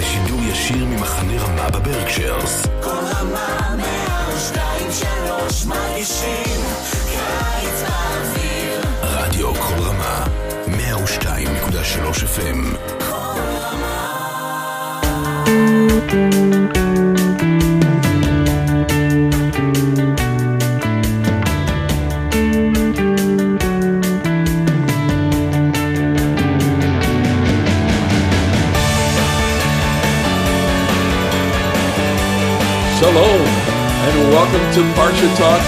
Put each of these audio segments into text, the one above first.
לשידור ישיר ממחנה רמה בברקשיירס. כל רמה 102.3 מרגישים קיץ באוויר. רדיו כל רמה 102.3 FM. כל רמה. Shalom, and welcome to Parsha Talk,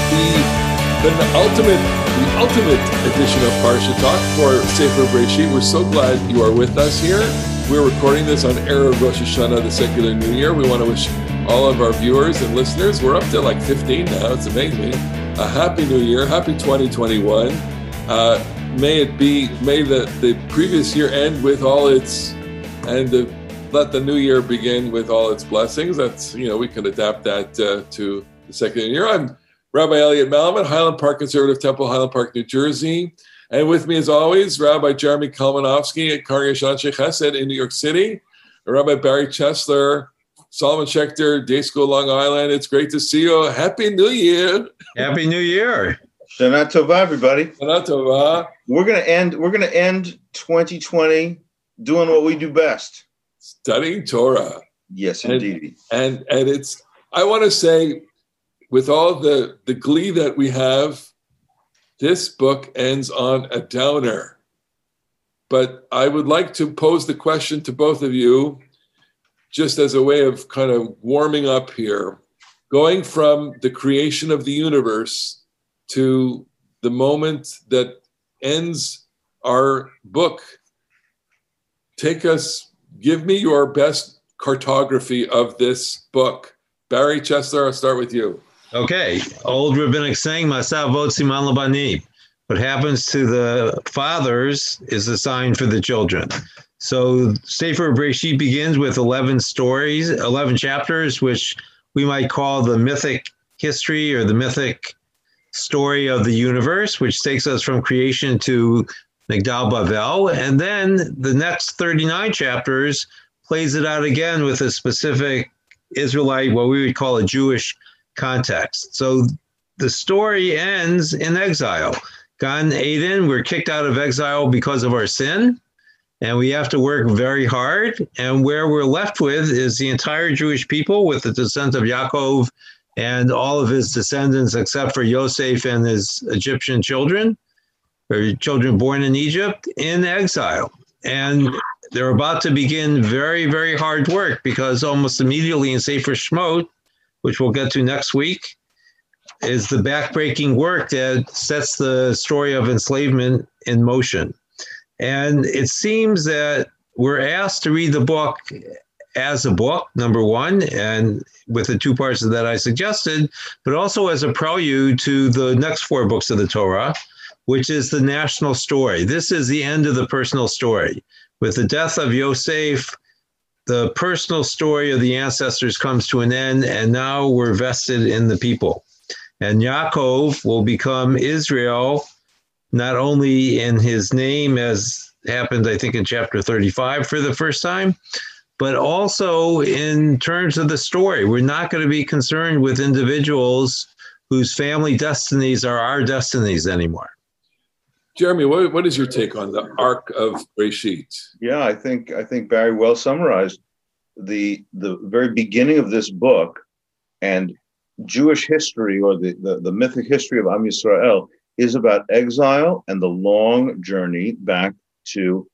the ultimate edition of Parsha Talk for Sefer Bereshit. We're so glad you are with us here. We're recording this on Erev Rosh Hashanah, the secular new year. We want to wish all of our viewers and listeners, we're up to like 15 now, it's amazing, a happy new year, happy 2021. May the previous year end with all its, let the new year begin with all its blessings. That's, you know, we can adapt that to the second year. I'm Rabbi Elliot Malman, Highland Park Conservative Temple, Highland Park, New Jersey. And with me as always, Rabbi Jeremy Kalmanovsky at Kargashan Shechasset in New York City, Rabbi Barry Chesler, Solomon Schechter, Day School, Long Island. It's great to see you. Happy New Year. Happy New Year. Shana Tova, everybody. Shana Tova. We're gonna end 2020 doing what we do best. Studying Torah. Yes, indeed. And it's, I want to say, with all the glee that we have, this book ends on a downer. But I would like to pose the question to both of you, just as a way of kind of warming up here, going from the creation of the universe to the moment that ends our book. Give me your best cartography of this book. Barry Chesler, I'll start with you. Okay. Old rabbinic saying, Masa avot siman labani. What happens to the fathers is a sign for the children. So Sefer Bereshit begins with 11 stories, 11 chapters, which we might call the mythic history or the mythic story of the universe, which takes us from creation to Migdal Bavel, and then the next 39 chapters plays it out again with a specific Israelite, what we would call a Jewish context. So the story ends in exile. Gan Eden, we're kicked out of exile because of our sin, and we have to work very hard. And where we're left with is the entire Jewish people with the descent of Yaakov and all of his descendants except for Yosef and his Egyptian children. Or children born in Egypt in exile. And they're about to begin very, very hard work because almost immediately in Sefer Shemot, which we'll get to next week, is the backbreaking work that sets the story of enslavement in motion. And it seems that we're asked to read the book as a book, number one, and with the two parts that I suggested, but also as a prelude to the next four books of the Torah, which is the national story. This is the end of the personal story. With the death of Yosef, the personal story of the ancestors comes to an end, and now we're vested in the people. And Yaakov will become Israel, not only in his name, as happened, I think, in chapter 35 for the first time, but also in terms of the story. We're not going to be concerned with individuals whose family destinies are our destinies anymore. Jeremy, what is your take on the arc of Bereshit? Yeah, I think Barry well summarized the very beginning of this book, and Jewish history, or the mythic history of Am Yisrael, is about exile and the long journey back to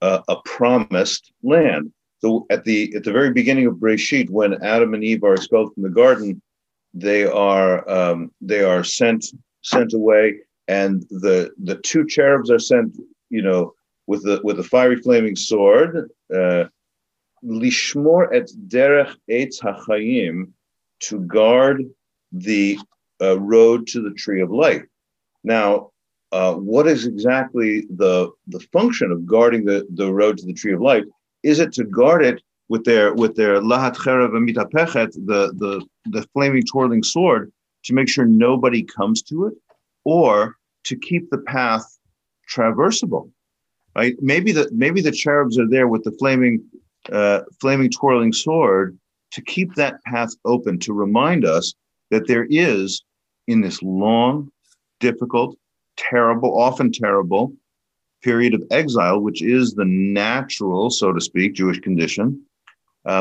a promised land. So at the very beginning of Bereshit, when Adam and Eve are expelled from the garden, they are sent away. And the two cherubs are sent, you know, with the fiery flaming sword, lishmor et derech eitz hachayim, to guard the road to the tree of life. Now, what is exactly the function of guarding the road to the tree of life? Is it to guard it with their lahat cherev mitapechet, the flaming twirling sword, to make sure nobody comes to it? Or to keep the path traversable, right? Maybe the cherubs are there with the flaming flaming, twirling sword to keep that path open, to remind us that there is, in this long, difficult, terrible, often terrible period of exile, which is the natural, so to speak, Jewish condition,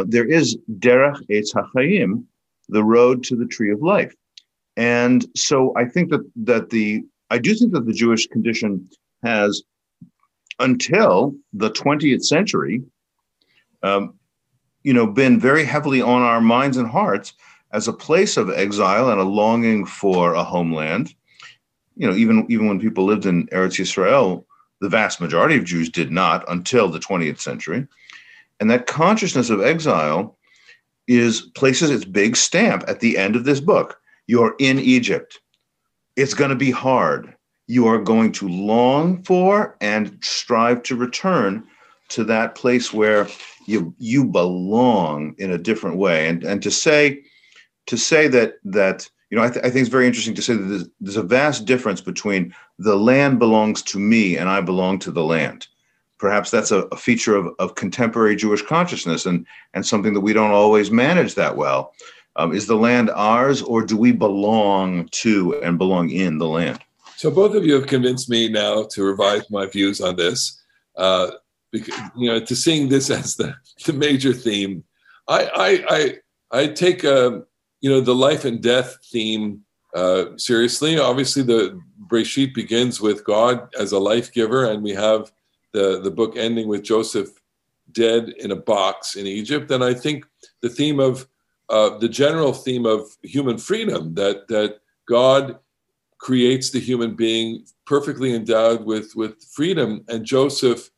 there is derech etz hachayim, the road to the tree of life. And so I think that the Jewish condition has, until the 20th century, been very heavily on our minds and hearts as a place of exile and a longing for a homeland. You know, even when people lived in Eretz Yisrael, the vast majority of Jews did not until the 20th century. And that consciousness of exile places its big stamp at the end of this book. You're in Egypt. It's going to be hard. You are going to long for and strive to return to that place where you belong in a different way. And to say that I think it's very interesting to say that there's a vast difference between the land belongs to me and I belong to the land. Perhaps that's a feature of contemporary Jewish consciousness and something that we don't always manage that well. Is the land ours, or do we belong to and belong in the land? So both of you have convinced me now to revise my views on this, because, to seeing this as the major theme. I take the life and death theme seriously. Obviously, the Bereshit begins with God as a life giver, and we have the book ending with Joseph dead in a box in Egypt. And I think the theme of the general theme of human freedom, that God creates the human being perfectly endowed with freedom, and Joseph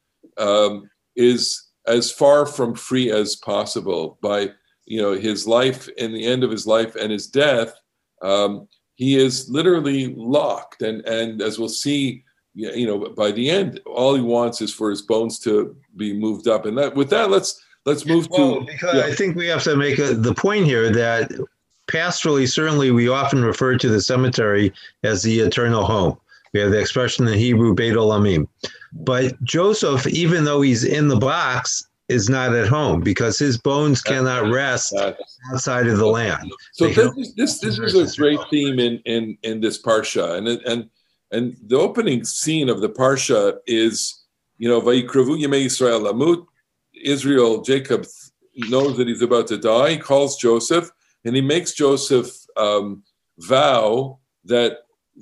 is as far from free as possible by his life and the end of his life and his death. He is literally locked, and as we'll see, by the end, all he wants is for his bones to be moved up. And that, with that, let's move to. Because I think we have to make the point here that pastorally, certainly, we often refer to the cemetery as the eternal home. We have the expression in Hebrew, Beit Olamim. But Joseph, even though he's in the box, is not at home because his bones cannot rest outside of the land. So this is a great theme in this Parsha. And the opening scene of the Parsha is, Vayikrevu Yemei Yisrael Lamut. Israel, Jacob knows that he's about to die. He calls Joseph, and he makes Joseph vow that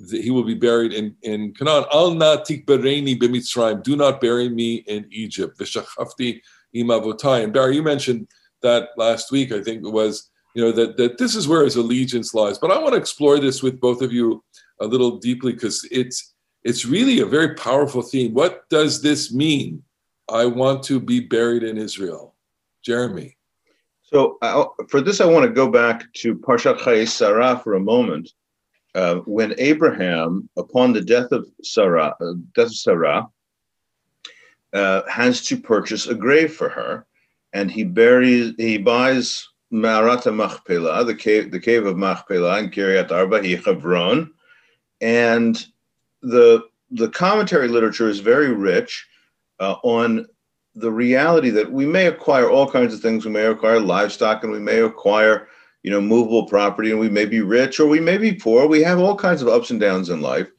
he will be buried in Canaan. Al na tikbereni b'Mitzrayim. Do not bury me in Egypt. V'shachafti im avotai. And Barry, you mentioned that last week. I think it was that this is where his allegiance lies. But I want to explore this with both of you a little deeply, because it's really a very powerful theme. What does this mean? I want to be buried in Israel. Jeremy. So for this, I want to go back to Parshat Chaye Sarah for a moment. When Abraham, upon the death of Sarah, has to purchase a grave for her, and he buys Ma'arat HaMachpelah, the cave of Machpelah in Kiryat Arba, Hebron, and the commentary literature is very rich on the reality that we may acquire all kinds of things. We may acquire livestock, and we may acquire, movable property, and we may be rich or we may be poor. We have all kinds of ups and downs in life,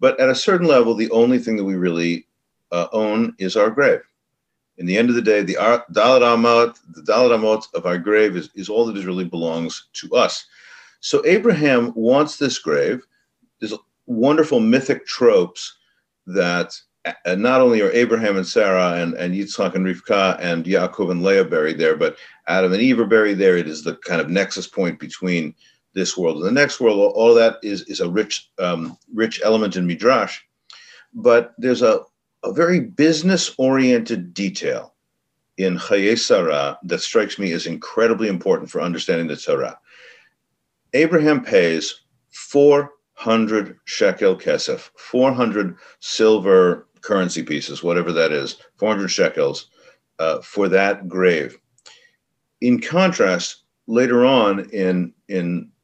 but at a certain level, the only thing that we really own is our grave. In the end of the day, the Dalet Amot of our grave is all that really belongs to us. So Abraham wants this grave. There's wonderful mythic tropes that not only are Abraham and Sarah and Yitzhak and Rivka and Yaakov and Leah buried there, but Adam and Eve are buried there. It is the kind of nexus point between this world and the next world. All that is a rich element in Midrash. But there's a very business-oriented detail in Chaye Sarah that strikes me as incredibly important for understanding the Torah. Abraham pays 400 shekel kesef, 400 silver currency pieces, whatever that is, 400 shekels for that grave. In contrast, later on in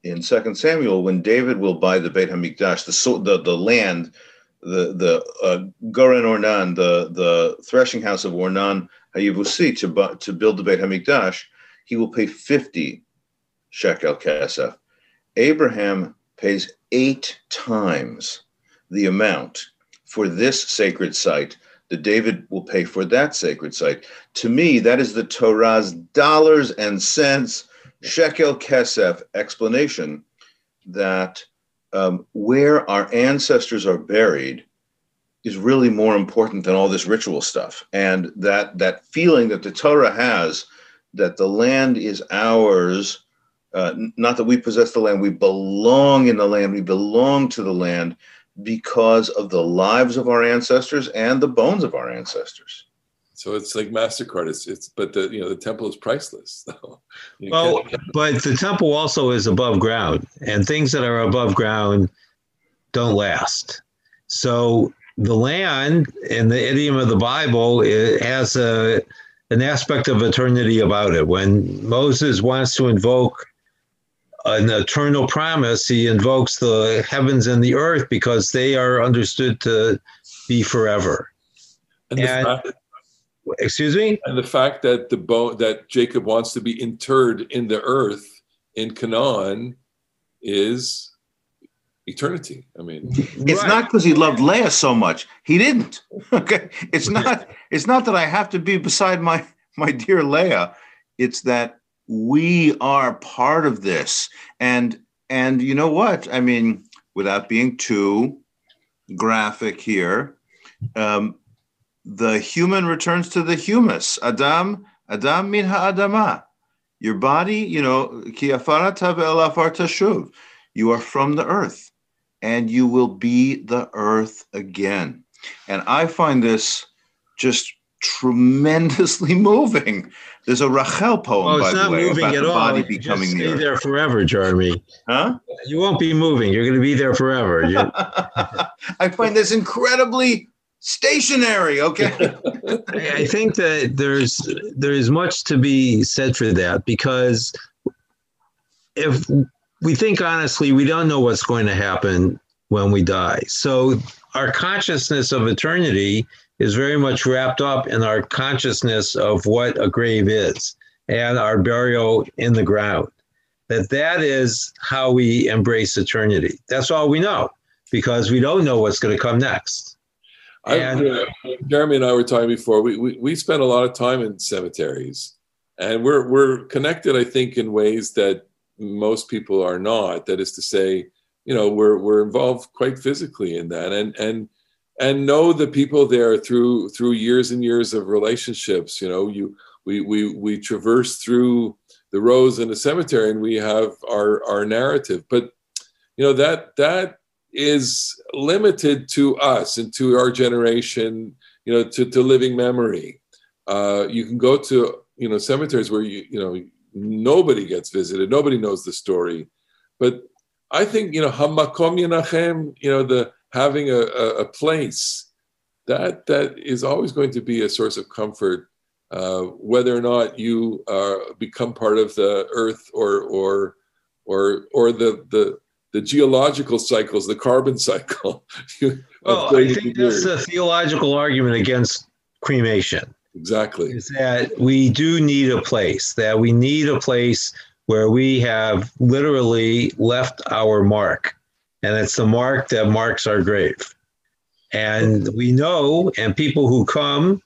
2 Samuel, when David will buy the Beit HaMikdash, the land the Goren Ornan, the threshing house of Ornan Hayavusi, to build the Beit HaMikdash, he will pay 50 shekel kesef. Abraham pays 8 times the amount for this sacred site that David will pay for that sacred site. To me, that is the Torah's dollars and cents, shekel kesef explanation that where our ancestors are buried is really more important than all this ritual stuff. And that feeling that the Torah has, that the land is ours, not that we possess the land, we belong in the land, we belong to the land because of the lives of our ancestors and the bones of our ancestors. So it's like MasterCard, but the temple is priceless. So well, but the temple also is above ground, and things that are above ground don't last. So the land, in the idiom of the Bible, it has an aspect of eternity about it. When Moses wants to invoke an eternal promise, he invokes the heavens and the earth because they are understood to be forever. And the fact that that Jacob wants to be interred in the earth in Canaan is eternity. I mean, it's not because he loved Leah so much. He didn't. Okay, it's not that I have to be beside my dear Leah. It's that we are part of this. And you know what? I mean, without being too graphic here, the human returns to the humus. Adam min ha'adama. Your body, ki afarata ve'elafarta shuv. You are from the earth, and you will be the earth again. And I find this just tremendously moving. There's a Rachel poem, by the way, about the body becoming the earth. You'll be there forever, Jeremy. Huh? You won't be moving. You're going to be there forever. I find this incredibly stationary. Okay. I think that there is much to be said for that, because if we think honestly, we don't know what's going to happen when we die. So our consciousness of eternity is very much wrapped up in our consciousness of what a grave is and our burial in the ground. That is how we embrace eternity. That's all we know, because we don't know what's going to come next. Jeremy and I were talking before, we spend a lot of time in cemeteries, and we're connected, I think, in ways that most people are not. That is to say, we're involved quite physically in that, and know the people there through years and years of relationships. We traverse through the rows in the cemetery, and we have our narrative. But that is limited to us and to our generation. To living memory. You can go to cemeteries where nobody gets visited, nobody knows the story. But I think hamakom yenachem. Having a place that is always going to be a source of comfort, whether or not you become part of the earth or the geological cycles, the carbon cycle. Well, I think that's a theological argument against cremation. Exactly, is that we do need a place. That we need a place where we have literally left our mark. And it's the mark that marks our grave. And we know, and people who come,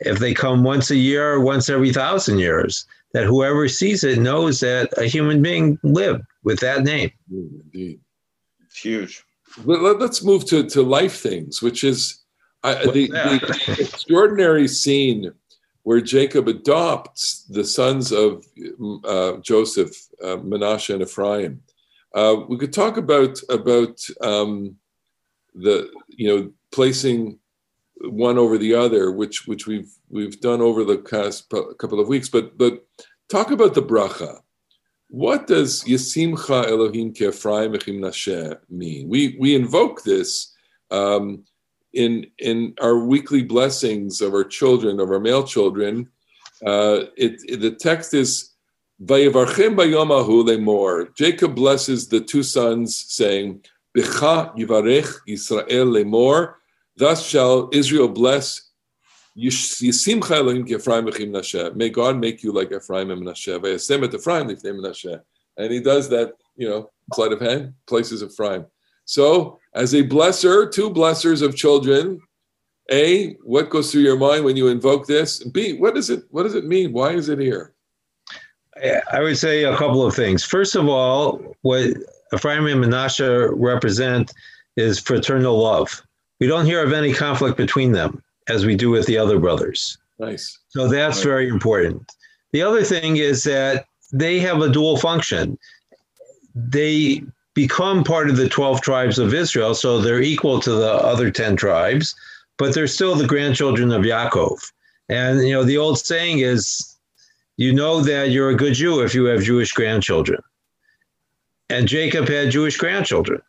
if they come once a year or once every 1,000 years, that whoever sees it knows that a human being lived with that name. Indeed. It's huge. Let's move to life things, which is the extraordinary scene where Jacob adopts the sons of Joseph, Menashe and Ephraim. We could talk about the placing one over the other, which we've done over the past couple of weeks. But talk about the bracha. What does Yesimcha Elohim Ki Ephraim Echim Nashe mean? We invoke this in our weekly blessings of our children, of our male children. The text is. Jacob blesses the two sons, saying, B'cha yivarech Yisrael lemor. Thus shall Israel bless. Yisimcha Elohim k'Ephraim v'chimnashe. May God make you like Ephraim and Menashe. V'yasem et Ephraim l'fnei Menashe. And he does that, you know, sleight of hand, places Ephraim. So as a blesser, two blessers of children, A, what goes through your mind when you invoke this? B, what does it mean? Why is it here? I would say a couple of things. First of all, what Ephraim and Menashe represent is fraternal love. We don't hear of any conflict between them, as we do with the other brothers. Nice. So that's very important. The other thing is that they have a dual function. They become part of the 12 tribes of Israel, so they're equal to the other 10 tribes, but they're still the grandchildren of Yaakov. And, you know, the old saying is, you know that you're a good Jew if you have Jewish grandchildren. And Jacob had Jewish grandchildren.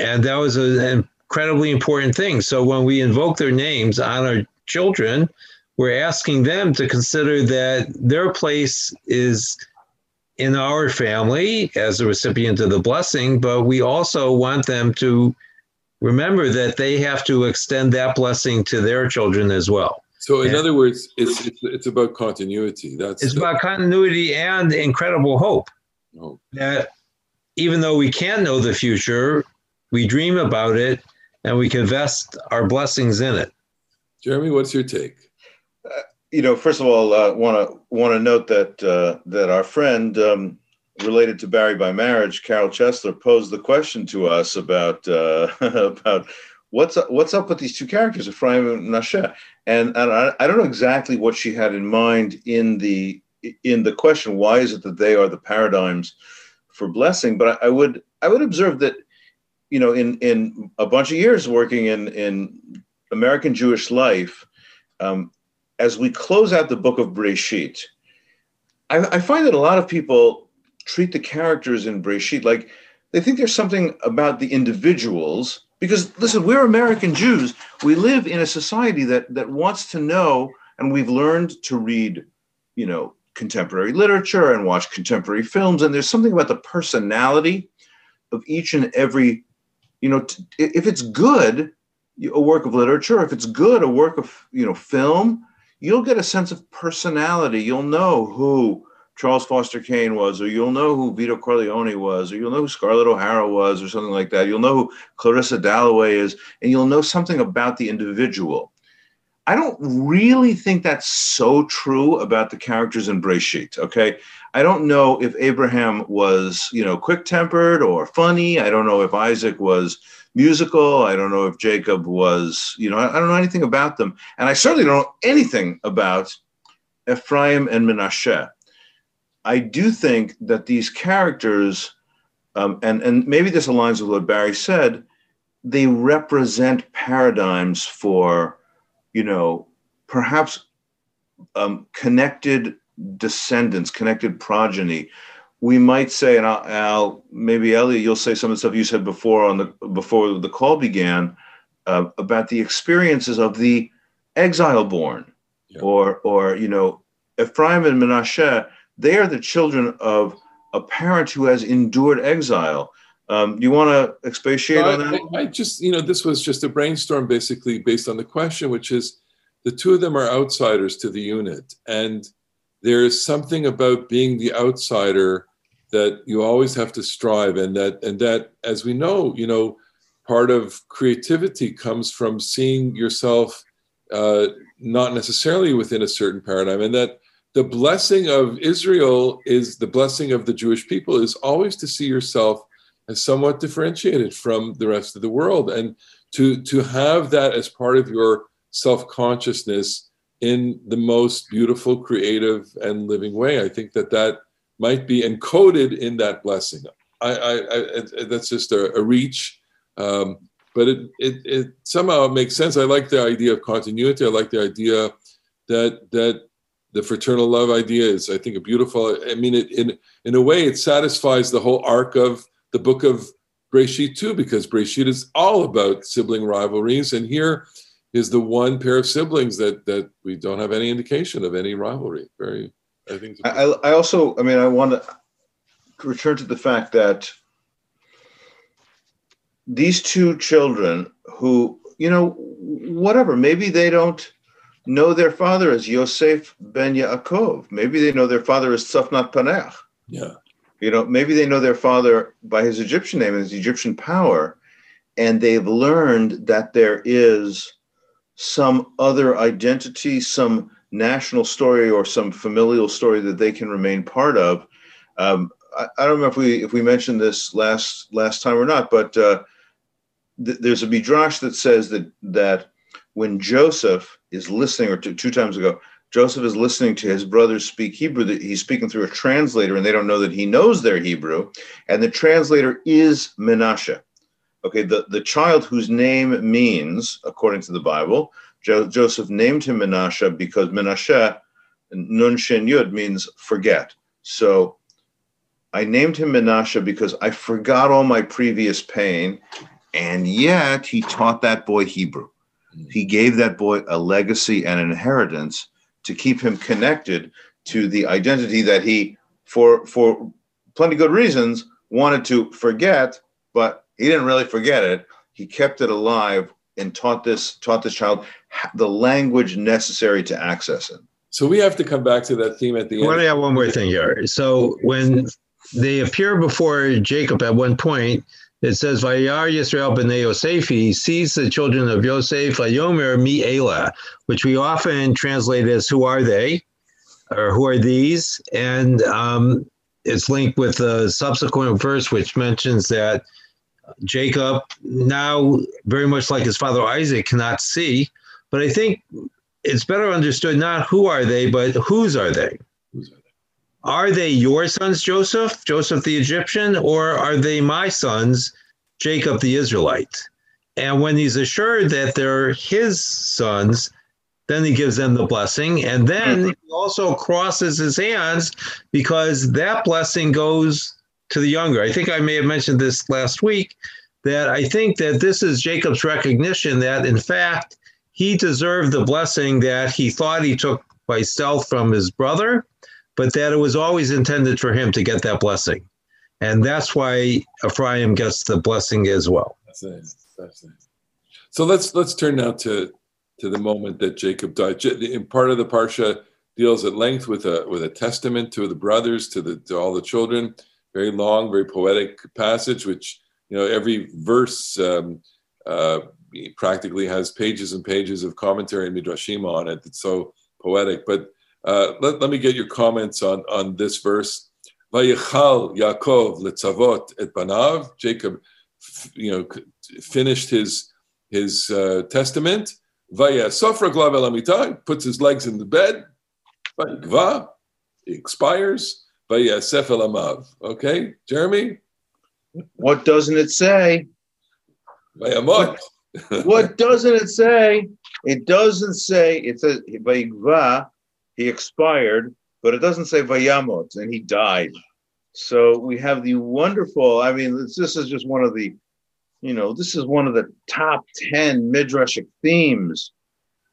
And that was an incredibly important thing. So when we invoke their names on our children, we're asking them to consider that their place is in our family as a recipient of the blessing, but we also want them to remember that they have to extend that blessing to their children as well. So in other words, it's about continuity. It's about continuity and incredible hope. Oh. That even though we can't know the future, we dream about it and we can vest our blessings in it. Jeremy, what's your take? You know, first of all, I want to note that that our friend related to Barry by marriage, Carol Chesler, posed the question to us about about what's up with these two characters, Ephraim and Menashe, and I don't know exactly what she had in mind in the question. Why is it that they are the paradigms for blessing? But I would observe that, you know, in a bunch of years working in American Jewish life. As we close out the book of Bereshit, I find that a lot of people treat the characters in Bereshit like they think there's something about the individuals, because listen, we're American Jews. We live in a society that wants to know, and we've learned to read, you know, contemporary literature and watch contemporary films. And there's something about the personality of each and every, you know, if it's good, a work of literature, if it's good, a work of, you know, film, you'll get a sense of personality. You'll know who Charles Foster Kane was, or you'll know who Vito Corleone was, or you'll know who Scarlett O'Hara was, or something like that. You'll know who Clarissa Dalloway is, and you'll know something about the individual. I don't really think that's so true about the characters in Bereshit, okay? I don't know if Abraham was, you know, quick-tempered or funny. I don't know if Isaac was musical. I don't know if Jacob was, you know, I don't know anything about them. And I certainly don't know anything about Ephraim and Menashe. I do think that these characters, and maybe this aligns with what Barry said, they represent paradigms for, you know, perhaps connected descendants, connected progeny. We might say, and I'll maybe Elliot, you'll say some of the stuff you said before before the call began about the experiences of the exile-born, yeah. or you know, Ephraim and Menashe. They are the children of a parent who has endured exile. You want to expatiate on that? I just, you know, this was just a brainstorm, basically based on the question, which is the two of them are outsiders to the unit, and there is something about being the outsider that you always have to strive, and that as we know, you know, part of creativity comes from seeing yourself not necessarily within a certain paradigm, and that the blessing of Israel is the blessing of the Jewish people is always to see yourself as somewhat differentiated from the rest of the world, and to have that as part of your self-consciousness in the most beautiful, creative, and living way. I think that might be encoded in that blessing. I that's just a reach, but it somehow makes sense. I like the idea of continuity. I like the idea that the fraternal love idea is, I think, a beautiful. I mean, it, in a way, it satisfies the whole arc of the book of Bereshit too, because Bereshit is all about sibling rivalries, and here is the one pair of siblings that we don't have any indication of any rivalry. I also, I mean, I want to return to the fact that these two children who, you know, whatever, maybe they don't know their father as Yosef ben Yaakov. Maybe they know their father as Tzafnat Paneach. Yeah. You know, maybe they know their father by his Egyptian name and his Egyptian power, and they've learned that there is some other identity, some national story or some familial story that they can remain part of. I don't know if we mentioned this last time or not, but there's a Midrash that says that when Joseph is listening, or two times ago, Joseph is listening to his brothers speak Hebrew, that he's speaking through a translator, and they don't know that he knows their Hebrew, and the translator is Menashe. Okay, the child whose name means, according to the Bible, Joseph named him Menashe because Menashe, Nun Shin Yud, means forget. So I named him Menashe because I forgot all my previous pain, and yet he taught that boy Hebrew. He gave that boy a legacy and inheritance to keep him connected to the identity that he, for plenty of good reasons, wanted to forget, but he didn't really forget it. He kept it alive and taught this child the language necessary to access it. So we have to come back to that theme at the end. I want to add one more thing here. So when they appear before Jacob at one point, it says, Vayar Yisrael b'nei Yosef, he sees the children of Yosef, Vayomer mi Ela, which we often translate as who are they, or who are these? And it's linked with a subsequent verse which mentions that Jacob, now very much like his father Isaac, cannot see. But I think it's better understood not who are they, but whose are they? Are they your sons, Joseph, Joseph the Egyptian, or are they my sons, Jacob the Israelite? And when he's assured that they're his sons, then he gives them the blessing. And then he also crosses his hands because that blessing goes to the younger. I think I may have mentioned this last week, that I think that this is Jacob's recognition that, in fact, he deserved the blessing that he thought he took by stealth from his brother, but that it was always intended for him to get that blessing. And that's why Ephraim gets the blessing as well. That's it. That's it. So let's turn now to the moment that Jacob died. In part of the Parsha deals at length with a testament to the brothers, to all the children. Very long, very poetic passage, which, you know, every verse practically has pages and pages of commentary and Midrashim on it. It's so poetic. But let me get your comments on this verse. Vayechal Yaakov letzavot et banav. Jacob, finished his testament. Vayasaf raglav el hamitah, puts his legs in the bed. Vayikva, he expires. Vayasef el amav. Okay, Jeremy? What doesn't it say? Vayamot. What doesn't it say? It doesn't say, it says Vayikva. He expired, but it doesn't say Vayamot, and he died. So we have the wonderful, I mean, this is just one of the, this is one of the top 10 Midrashic themes,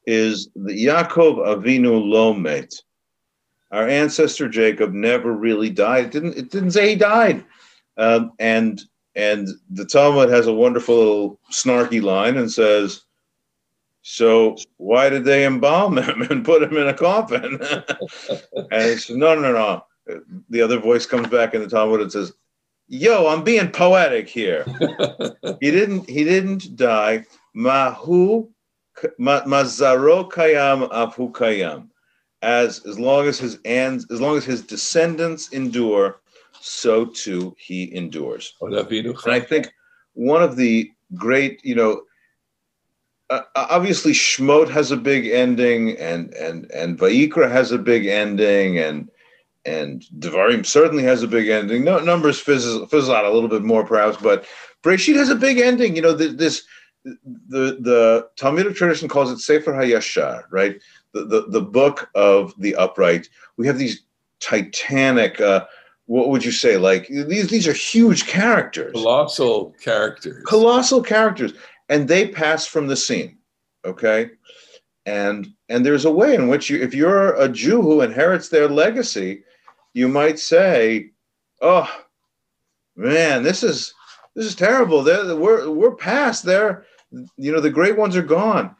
is the Yaakov Avinu Lomet. Our ancestor Jacob never really died. It didn't say he died. And the Talmud has a wonderful little snarky line and says, so why did they embalm him and put him in a coffin? And he said, no. The other voice comes back in the Talmud and says, yo, I'm being poetic here. He didn't die. Mahu mazaro kayam afu kayam. As long as his descendants endure, so too he endures. And I think one of the great, obviously, Shemot has a big ending, and Vayikra has a big ending, and Devarim certainly has a big ending. No, Numbers fizzle out a little bit more, perhaps, but Bereshit has a big ending. The Talmudic tradition calls it Sefer HaYashar, right? The book of the upright. We have these titanic. What would you say? Like these are huge characters, colossal characters. And they pass from the scene, okay? And there's a way in which if you're a Jew who inherits their legacy, you might say, oh, man, this is This is terrible. We're past there. You know, the great ones are gone.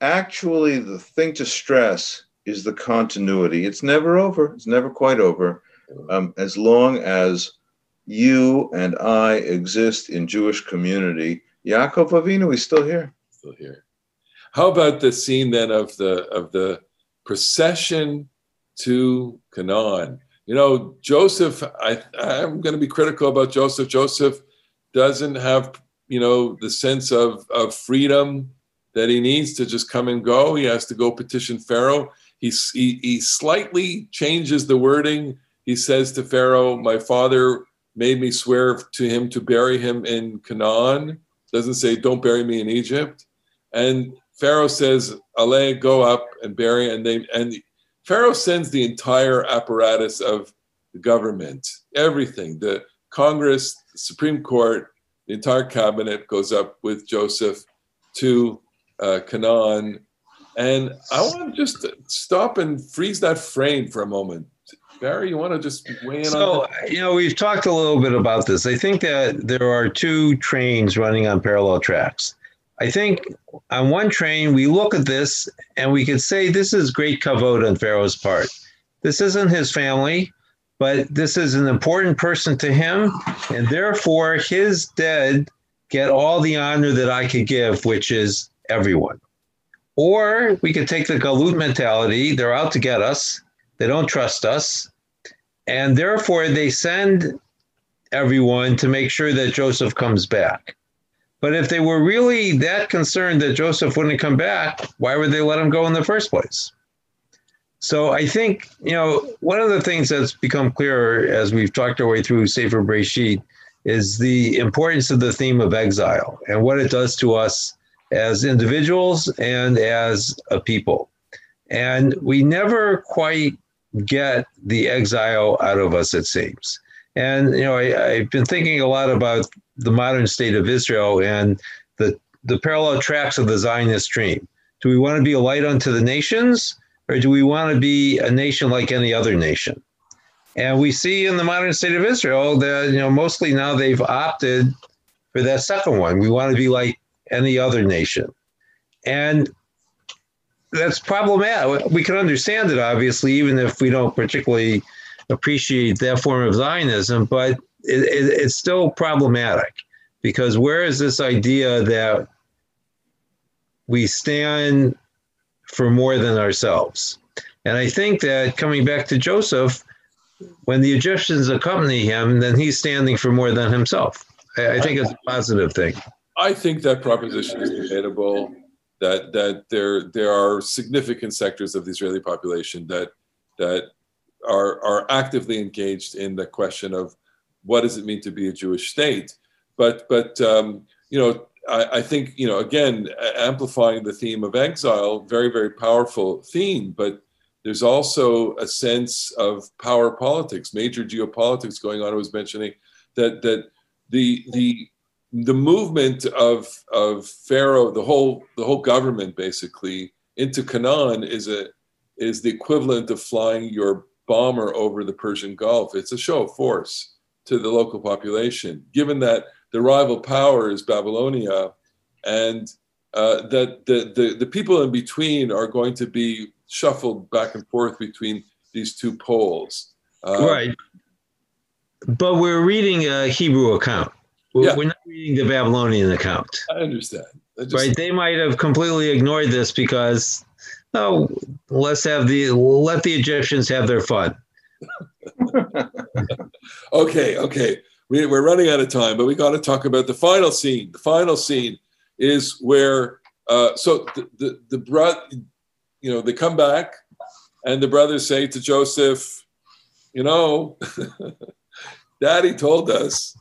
Actually, the thing to stress is the continuity. It's never over. It's never quite over. As long as you and I exist in Jewish community, Yaakov Avinu is still here. Still here. How about the scene then of the procession to Canaan? You know, Joseph, I'm going to be critical about Joseph. Joseph doesn't have, you know, the sense of freedom that he needs to just come and go. He has to go petition Pharaoh. He slightly changes the wording. He says to Pharaoh, my father made me swear to him to bury him in Canaan. Doesn't say, don't bury me in Egypt. And Pharaoh says, Aleh, go up and bury. And Pharaoh sends the entire apparatus of the government, everything, the Congress, the Supreme Court, the entire cabinet goes up with Joseph to Canaan. And I want to just stop and freeze that frame for a moment. Barry, you want to just weigh in on that? You know, we've talked a little bit about this. I think that there are two trains running on parallel tracks. I think on one train, we look at this and we could say this is great kavod on Pharaoh's part. This isn't his family, but this is an important person to him. And therefore, his dead get all the honor that I could give, which is everyone. Or we could take the Galut mentality. They're out to get us. They don't trust us. And therefore, they send everyone to make sure that Joseph comes back. But if they were really that concerned that Joseph wouldn't come back, why would they let him go in the first place? So I think, you know, one of the things that's become clearer as we've talked our way through Sefer Bereshit is the importance of the theme of exile and what it does to us as individuals and as a people. And we never quite get the exile out of us, it seems. And, you know, I've been thinking a lot about the modern state of Israel and the parallel tracks of the Zionist dream. Do we want to be a light unto the nations, or do we want to be a nation like any other nation? And we see in the modern state of Israel that, you know, mostly now they've opted for that second one. We want to be like any other nation. And that's problematic. We can understand it, obviously, even if we don't particularly appreciate that form of Zionism, but it's still problematic, because where is this idea that we stand for more than ourselves? And I think that coming back to Joseph, when the Egyptians accompany him, then he's standing for more than himself. I think it's a positive thing. I think that proposition is debatable. That there are significant sectors of the Israeli population that are actively engaged in the question of what does it mean to be a Jewish state. But you know, I think, you know, again, amplifying the theme of exile, very, very powerful theme, but there's also a sense of power politics, major geopolitics going on. I was mentioning that the movement of Pharaoh, the whole government basically into Canaan is the equivalent of flying your bomber over the Persian Gulf. It's a show of force to the local population, given that the rival power is Babylonia, and that the people in between are going to be shuffled back and forth between these two poles. Right, but we're reading a Hebrew account. Yeah. We're not reading the Babylonian account. I understand. Right? They might have completely ignored this because, oh, let the Egyptians have their fun. Okay. We're running out of time, but we got to talk about the final scene. The final scene is where the brother, you know, they come back, and the brothers say to Joseph, you know, Daddy told us,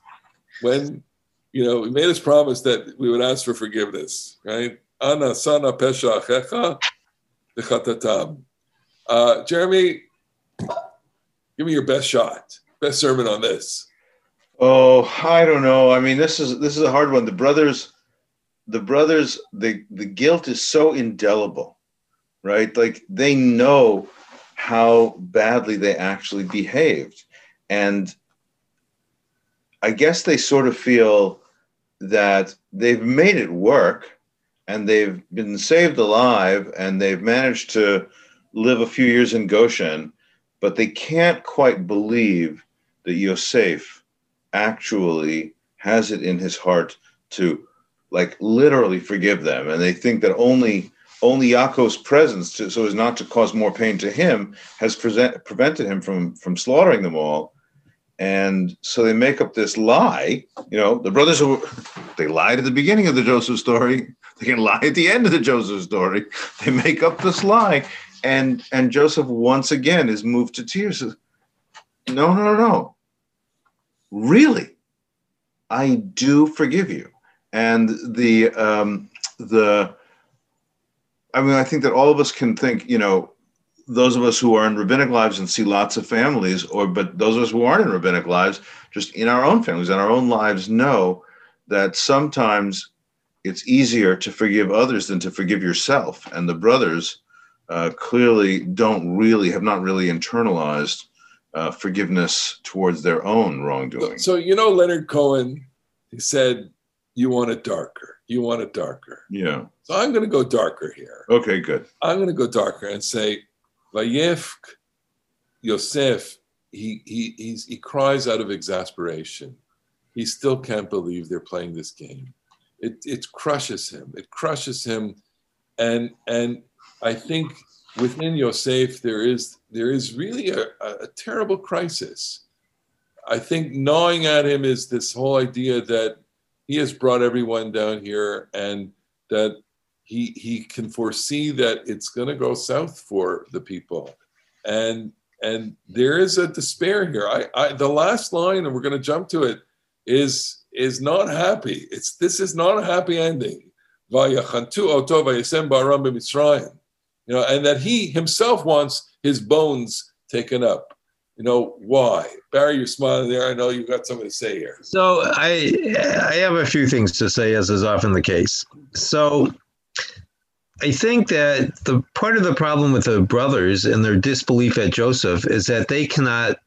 when, you know, he made us promise that we would ask for forgiveness, right? Ana sana pesha achecha v'chatatam. Jeremy, give me your best shot, best sermon on this. Oh, I don't know. I mean, this is a hard one. The brothers, the guilt is so indelible, right? Like, they know how badly they actually behaved, and I guess they sort of feel that they've made it work and they've been saved alive and they've managed to live a few years in Goshen, but they can't quite believe that Yosef actually has it in his heart to like literally forgive them. And they think that only Yaakov's presence, so as not to cause more pain to him, has prevented him from slaughtering them all. And so they make up this lie. You know, the brothers, they lied at the beginning of the Joseph story. They can lie at the end of the Joseph story. They make up this lie. And Joseph once again is moved to tears. No. Really? I do forgive you. And I think that all of us can think, you know, those of us who are in rabbinic lives and see lots of families, but those of us who aren't in rabbinic lives, just in our own families and our own lives, know that sometimes it's easier to forgive others than to forgive yourself. And the brothers clearly have not really internalized forgiveness towards their own wrongdoing. So, you know, Leonard Cohen, he said, "You want it darker. You want it darker." Yeah. So I'm going to go darker here. Okay, good. I'm going to go darker and say, Vayefk Yosef, he cries out of exasperation. He still can't believe they're playing this game. It crushes him. It crushes him, and I think within Yosef there is really a terrible crisis. I think gnawing at him is this whole idea that he has brought everyone down here, and that he can foresee that it's going to go south for the people. And there is a despair here. The last line, and we're going to jump to it, is not happy. This is not a happy ending. You know, and that he himself wants his bones taken up. You know, why? Barry, you're smiling there. I know you've got something to say here. So I have a few things to say, as is often the case. So I think that the part of the problem with the brothers and their disbelief at Joseph is that they cannot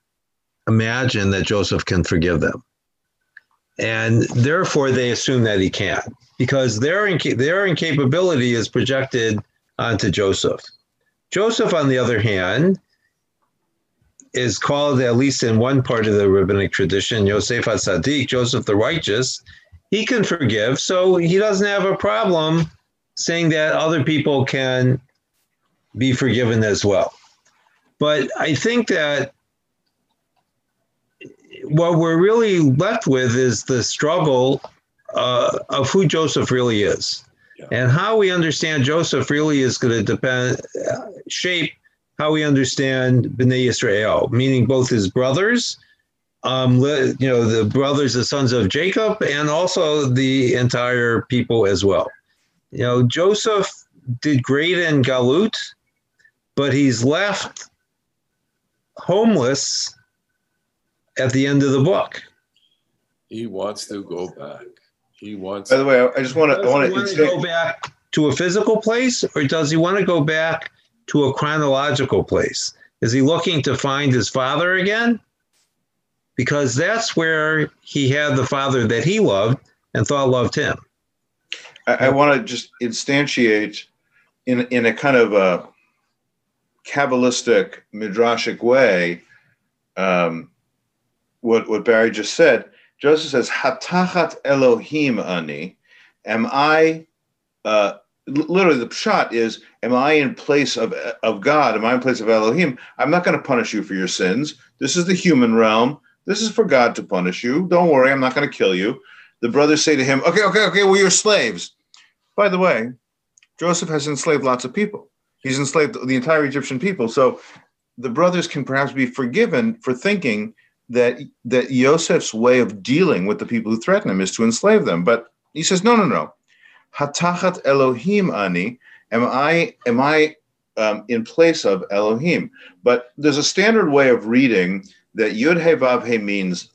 imagine that Joseph can forgive them. And therefore, they assume that he can't, because their incapability is projected onto Joseph. Joseph, on the other hand, is called, at least in one part of the rabbinic tradition, Yosef HaTzadik, Joseph the Righteous. He can forgive, so he doesn't have a problem saying that other people can be forgiven as well. But I think that what we're really left with is the struggle of who Joseph really is. Yeah. And how we understand Joseph really is going to shape how we understand Bnei Yisrael, meaning both his brothers, the brothers, the sons of Jacob, and also the entire people as well. You know, Joseph did great in Galut, but he's left homeless at the end of the book. He wants to go back. He wants. By the way, I just want to go back to a physical place, or does he want to go back to a chronological place? Is he looking to find his father again? Because that's where he had the father that he loved and thought loved him. I want to just instantiate in a kind of a Kabbalistic, Midrashic way what Barry just said. Joseph says, "Hatachat Elohim ani," am I... literally, the pshat is, am I in place of God? Am I in place of Elohim? I'm not going to punish you for your sins. This is the human realm. This is for God to punish you. Don't worry, I'm not going to kill you. The brothers say to him, okay, well, you're slaves. By the way, Joseph has enslaved lots of people. He's enslaved the entire Egyptian people. So the brothers can perhaps be forgiven for thinking that Yosef's way of dealing with the people who threaten him is to enslave them. But he says, no. Hatachat Elohim ani, am I in place of Elohim? But there's a standard way of reading that Yud He Vav He means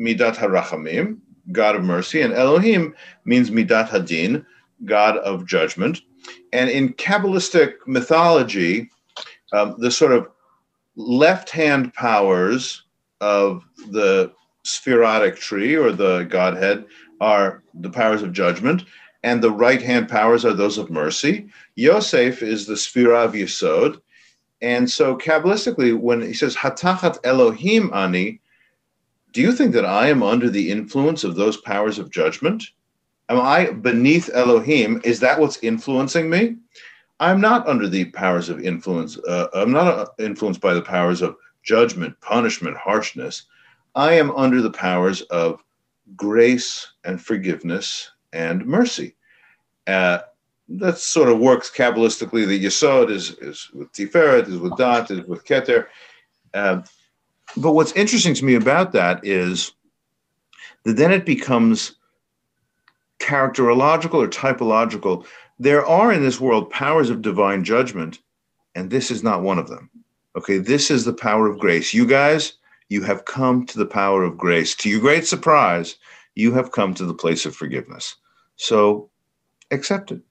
Midat HaRachamim, God of mercy, and Elohim means Midat HaDin, God of judgment. And in Kabbalistic mythology, the sort of left-hand powers of the spherotic tree or the Godhead are the powers of judgment, and the right-hand powers are those of mercy. Yosef is the Sphira of Yesod. And so Kabbalistically, when he says, Hatachat Elohim ani, do you think that I am under the influence of those powers of judgment? Am I beneath Elohim? Is that what's influencing me? I'm not under the powers of influence. I'm not influenced by the powers of judgment, punishment, harshness. I am under the powers of grace and forgiveness and mercy. That sort of works Kabbalistically. The Yesod is with Tiferet, is with Dat, is with Keter. But what's interesting to me about that is that then it becomes characterological or typological. There are in this world powers of divine judgment, and this is not one of them. Okay, this is the power of grace. You guys, you have come to the power of grace. To your great surprise, you have come to the place of forgiveness. So accept it.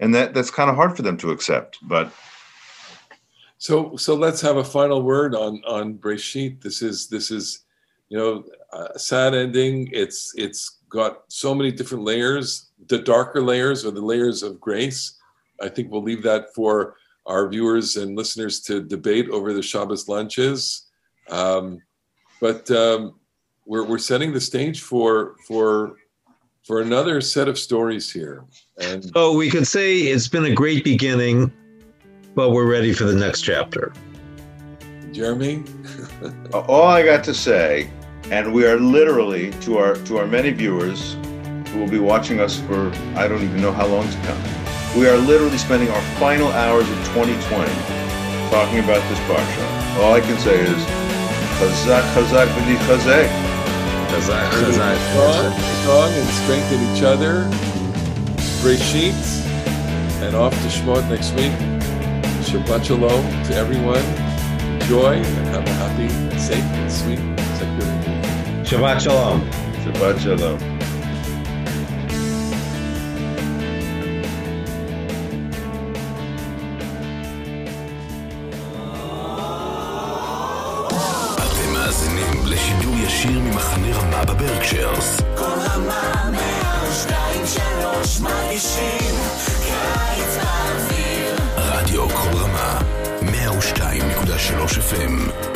And that's kind of hard for them to accept, but... So let's have a final word on Bereshit. This is, you know, a sad ending. It's got so many different layers. The darker layers are the layers of grace. I think we'll leave that for our viewers and listeners to debate over the Shabbos lunches. But we're setting the stage for another set of stories here. And so we could say it's been a great beginning, but we're ready for the next chapter. Jeremy? All I got to say, and we are literally, to our many viewers who will be watching us for I don't even know how long to come, we are literally spending our final hours of 2020 talking about this parsha. All I can say is, Chazak, Chazak, B'di Chazak. Chazak, Chazak. Strong and strengthen each other. Bereshit. And off to Shemot next week. Shabbat shalom to everyone. Enjoy and have a happy, and safe, and sweet security. Shabbat shalom. Shabbat shalom. אתם מאזינים לשידור ישיר ממחנה רמה בברקשיירס. כל רמה 102.3 מרגישים קיץ באוויר. רדיו קול רמה 102.3 FM